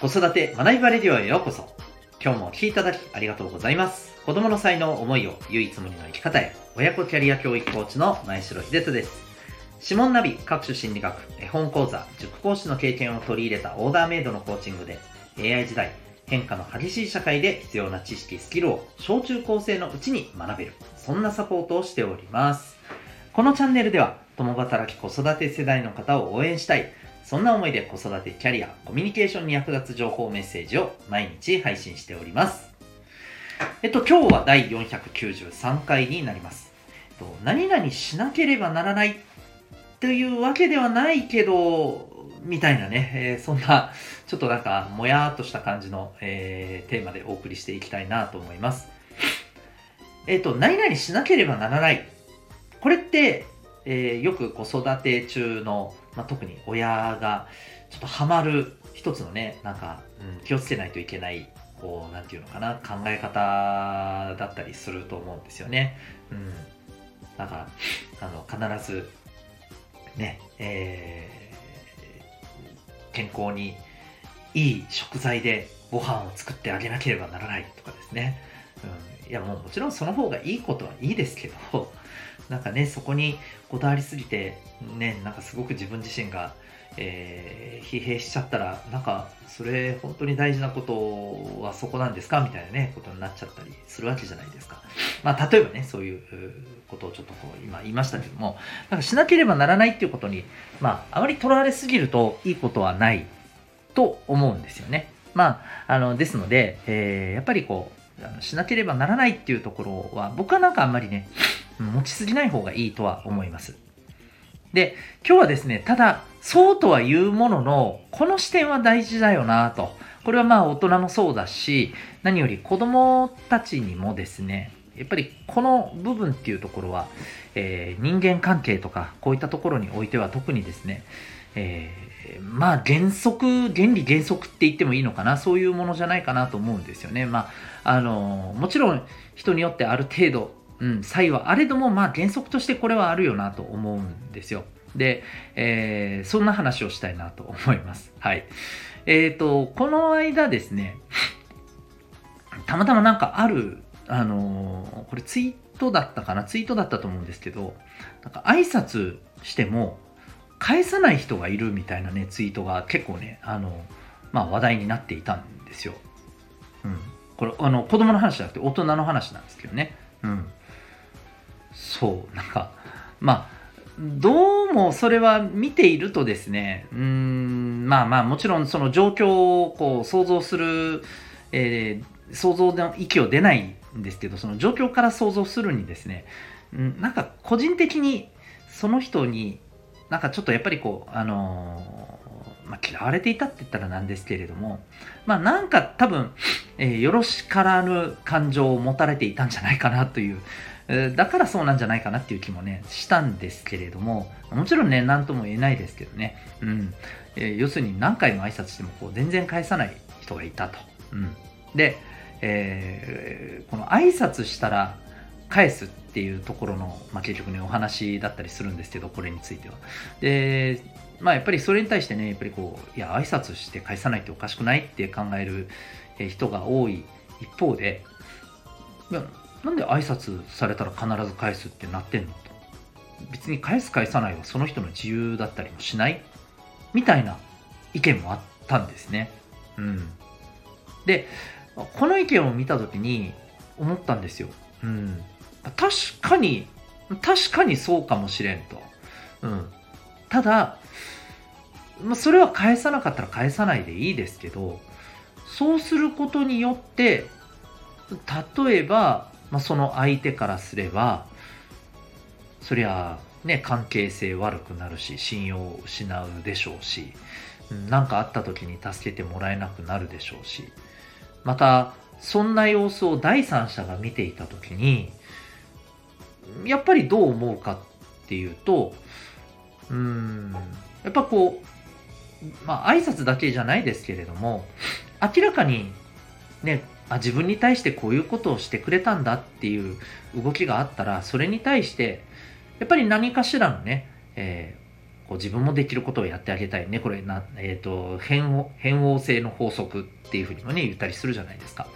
子育て学び場レディオへようこそ。今日もお聴きいただきありがとうございます。子供の才能、思いを唯一無二の生き方へ、親子キャリア教育コーチの前城秀人です。指紋ナビ、各種心理学、絵本講座、塾講師の経験を取り入れたオーダーメイドのコーチングで、 AI 時代、変化の激しい社会で必要な知識、スキルを小中高生のうちに学べる、そんなサポートをしております。このチャンネルでは、共働き子育て世代の方を応援したい、そんな思いで子育て、キャリア、コミュニケーションに役立つ情報、メッセージを毎日配信しております。今日は第493回になります。何々しなければならないというわけではないけどみたいなね、そんなちょっとなんかもやーっとした感じの、テーマでお送りしていきたいなと思います。何々しなければならない、これって、よく子育て中の、特に親がちょっとハマる一つのね、気をつけないといけない、考え方だったりすると思うんですよね。必ずね、健康にいい食材でご飯を作ってあげなければならないとかですね、いやもうもちろんその方がいいことはいいですけど、そこにこだわりすぎてね、すごく自分自身が、疲弊しちゃったら、それ本当に大事なことはそこなんですかみたいなね、ことになっちゃったりするわけじゃないですか。例えばね、そういうことをちょっと今言いましたけども、しなければならないっていうことに、あまりとらわれすぎるといいことはないと思うんですよね。ですので、やっぱりしなければならないっていうところは、僕はあんまりね、持ちすぎない方がいいとは思います。で、今日はですね、ただそうとは言うものの、この視点は大事だよなと。これは大人もそうだし、何より子供たちにもですね、やっぱりこの部分っていうところは、人間関係とかこういったところにおいては特にですね、原理原則って言ってもいいのかな、そういうものじゃないかなと思うんですよね。もちろん人によってある程度、差異はあれども、原則としてこれはあるよなと思うんですよ。で、そんな話をしたいなと思います。この間ですね、たまたまある、これツイートだったと思うんですけど、挨拶しても返さない人がいるみたいなね、ツイートが結構ね、話題になっていたんですよ。これ子供の話じゃなくて大人の話なんですけどね。どうもそれは見ているとですね、もちろんその状況を想像する、想像の域を出ないんですけど、その状況から想像するにですね、個人的にその人にちょっとやっぱり嫌われていたって言ったらなんですけれども、多分、よろしからぬ感情を持たれていたんじゃないかなという、だからそうなんじゃないかなっていう気もねしたんですけれども、もちろんね、何とも言えないですけどね、要するに何回も挨拶しても全然返さない人がいたと。で、この挨拶したら返すっていうところの、結局ねお話だったりするんですけど、これについてはで、やっぱりそれに対してね、やっぱりいや挨拶して返さないっておかしくないって考える人が多い一方で、なんで挨拶されたら必ず返すってなってんのと、別に返す返さないはその人の自由だったりもしないみたいな意見もあったんですね。で、この意見を見た時に思ったんですよ。確かにそうかもしれんと。ただ、それは返さなかったら返さないでいいですけど、そうすることによって、例えば、その相手からすれば、そりゃね、関係性悪くなるし、信用を失うでしょうし、何かあった時に助けてもらえなくなるでしょうし、またそんな様子を第三者が見ていた時に、やっぱりどう思うかっていうと、やっぱ挨拶だけじゃないですけれども、明らかにね、自分に対してこういうことをしてくれたんだっていう動きがあったら、それに対してやっぱり何かしらのね、こう自分もできることをやってあげたいね。これな、変応性の法則っていうふうにもね言ったりするじゃないですか。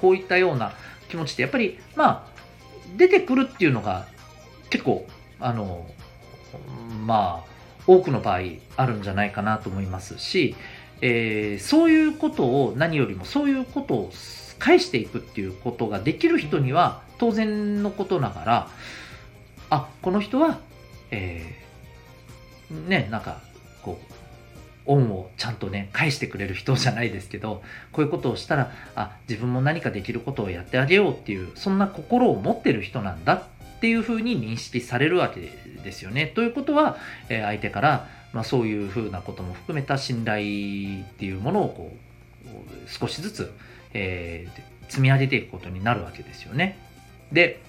こういったような気持ちってやっぱりまあ出てくるっていうのが結構まあ多くの場合あるんじゃないかなと思いますし、そういうことを何よりもそういうことを返していくっていうことができる人には当然のことながら、あ、この人は、ね、なんかこう恩をちゃんとね返してくれる人じゃないですけど、こういうことをしたら、あ、自分も何かできることをやってあげようっていう、そんな心を持ってる人なんだっていうふうに認識されるわけですよね。ということは、相手から、まあ、そういうふうなことも含めた信頼っていうものをこう少しずつ、積み上げていくことになるわけですよね。で、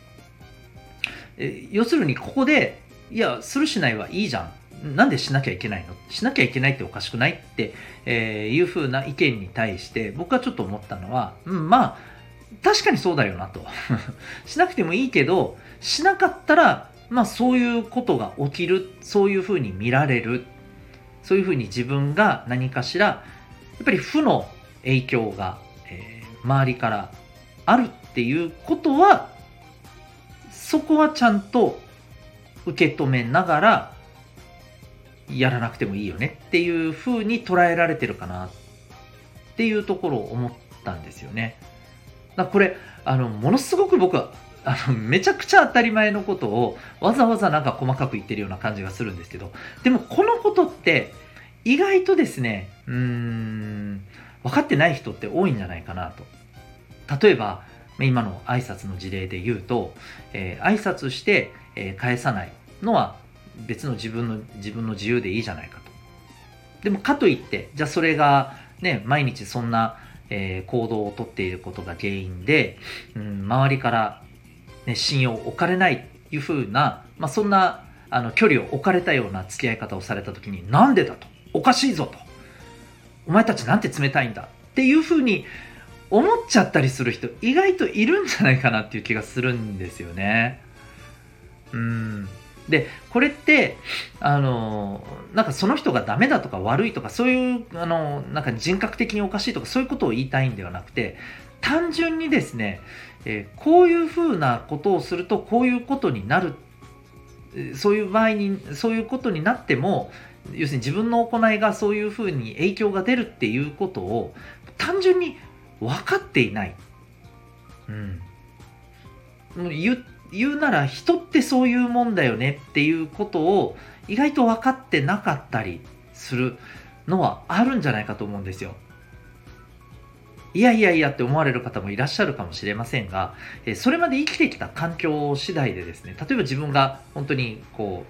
要するにここで、いや、するしないはいいじゃん、なんでしなきゃいけないの、しなきゃいけないっておかしくないって、いうふうな意見に対して僕はちょっと思ったのは、まあ確かにそうだよなとしなくてもいいけど、しなかったらまあそういうことが起きる、そういうふうに見られる、そういうふうに自分が何かしらやっぱり負の影響が、周りからあるっていうことは、そこはちゃんと受け止めながらやらなくてもいいよねっていうふうに捉えられてるかなっていうところを思ったんですよね。だからこれものすごく僕はめちゃくちゃ当たり前のことをわざわざなんか細かく言ってるような感じがするんですけど、でもこのことって意外とですね、分かってない人って多いんじゃないかなと。例えば今の挨拶の事例で言うと、挨拶して、返さないのは別の自分の自由でいいじゃないかと。でもかといってじゃあそれがね毎日そんな、行動をとっていることが原因で、周りから、ね、信用を置かれないというふうな、まあ、そんな距離を置かれたような付き合い方をされた時に、なんでだと、おかしいぞと、お前たちなんて冷たいんだっていうふうに思っちゃったりする人意外といるんじゃないかなっていう気がするんですよね。でこれってなんかその人がダメだとか悪いとかそういうなんか人格的におかしいとかそういうことを言いたいんではなくて、単純にですね、こういうふうなことをするとこういうことになる、そういう場合にそういうことになっても、要するに自分の行いがそういうふうに影響が出るっていうことを単純に分かっていない、言うなら人ってそういうもんだよねっていうことを意外と分かってなかったりするのはあるんじゃないかと思うんですよ。いやいやいやって思われる方もいらっしゃるかもしれませんが、それまで生きてきた環境次第でですね、例えば自分が本当にこ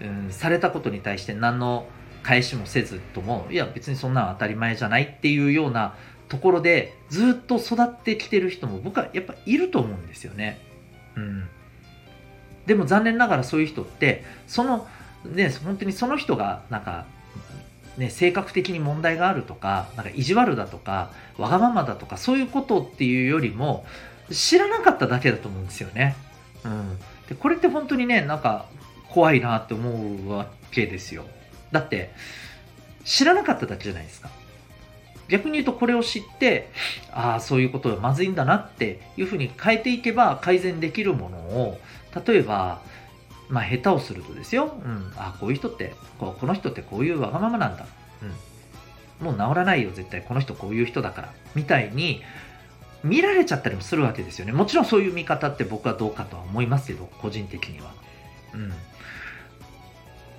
う、されたことに対して何の返しもせずとも、いや別にそんなの当たり前じゃないっていうようなところでずっと育ってきてる人も僕はやっぱいると思うんですよね。でも残念ながらそういう人って本当にその人がなんか、ね、性格的に問題があるとか、なんか意地悪だとかわがままだとかそういうことっていうよりも知らなかっただけだと思うんですよね。でこれって本当にねなんか怖いなって思うわけですよ。だって知らなかっただけじゃないですか。逆に言うとこれを知って、ああそういうことはまずいんだなっていうふうに変えていけば改善できるものを、例えばまあ下手をするとですよ、ああこういう人ってこの人ってこういうわがままなんだ、もう治らないよ絶対この人こういう人だからみたいに見られちゃったりもするわけですよね。もちろんそういう見方って僕はどうかとは思いますけど、個人的には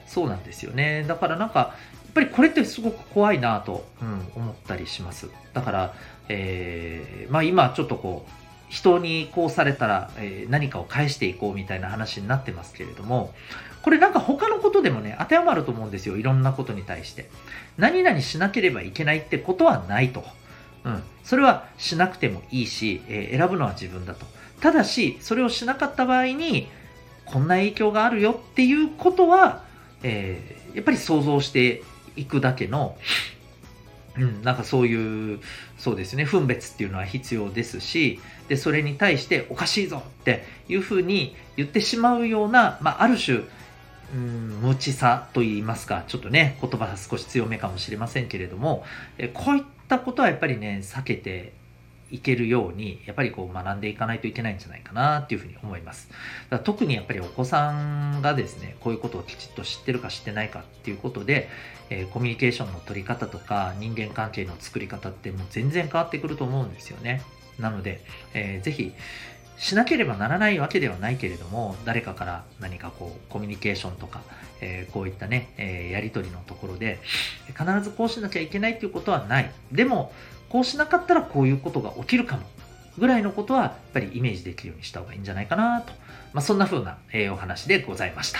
そうなんですよね。だからなんかやっぱりこれってすごく怖いなと思ったりします。だから、まあ今ちょっとこう人にこうされたら何かを返していこうみたいな話になってますけれども、これなんか他のことでもね当てはまると思うんですよ。いろんなことに対して何々しなければいけないってことはないと、それはしなくてもいいし、選ぶのは自分だと。ただしそれをしなかった場合にこんな影響があるよっていうことは、やっぱり想像して行くだけの、なんかそういう、そうですね、分別っていうのは必要ですし、でそれに対しておかしいぞっていうふうに言ってしまうような、まあ、ある種無知さと言いますか、ちょっとね言葉が少し強めかもしれませんけれども、こういったことはやっぱりね避けていけるようにやっぱりこう学んでいかないといけないんじゃないかなっていうふうに思います。だから特にやっぱりお子さんがですねこういうことをきちっと知ってるか知ってないかっていうことで、コミュニケーションの取り方とか人間関係の作り方ってもう全然変わってくると思うんですよね。なので、ぜひしなければならないわけではないけれども、誰かから何かこうコミュニケーションとか、こういったね、やり取りのところで必ずこうしなきゃいけないということはない。でもこうしなかったらこういうことが起きるかもぐらいのことはやっぱりイメージできるようにした方がいいんじゃないかなと、そんな風な、お話でございました。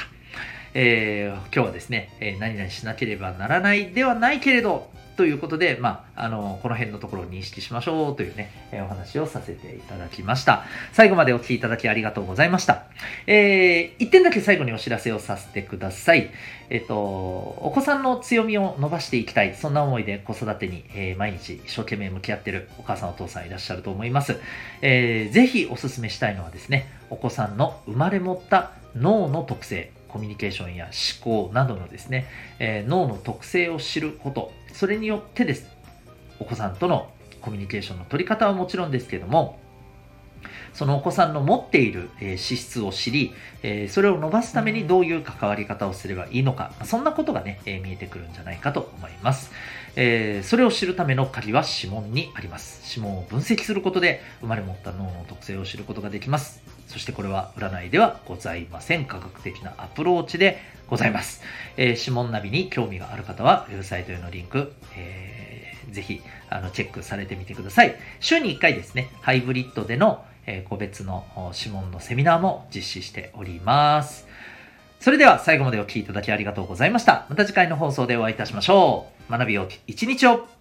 今日はですね、何々しなければならないではないけれどということで、この辺のところを認識しましょうというね、お話をさせていただきました。最後までお聞きいただきありがとうございました。1点だけ最後にお知らせをさせてください。お子さんの強みを伸ばしていきたい、そんな思いで子育てに、毎日一生懸命向き合っているお母さんお父さんいらっしゃると思います。ぜひお勧めしたいのはですね、お子さんの生まれ持った脳の特性、コミュニケーションや思考などのですね、脳の特性を知ること、それによってです。お子さんとのコミュニケーションの取り方はもちろんですけども、そのお子さんの持っている資質を知り、それを伸ばすためにどういう関わり方をすればいいのか、そんなことがね、見えてくるんじゃないかと思います。それを知るための鍵は指紋にあります。指紋を分析することで生まれ持った脳の特性を知ることができます。そしてこれは占いではございません。科学的なアプローチでございます。指紋ナビに興味がある方はウェブサイトへのリンク、ぜひチェックされてみてください。週に1回ですね、ハイブリッドでの個別の指紋のセミナーも実施しております。それでは最後までお聞きいただきありがとうございました。また次回の放送でお会いいたしましょう。学びよう一日を。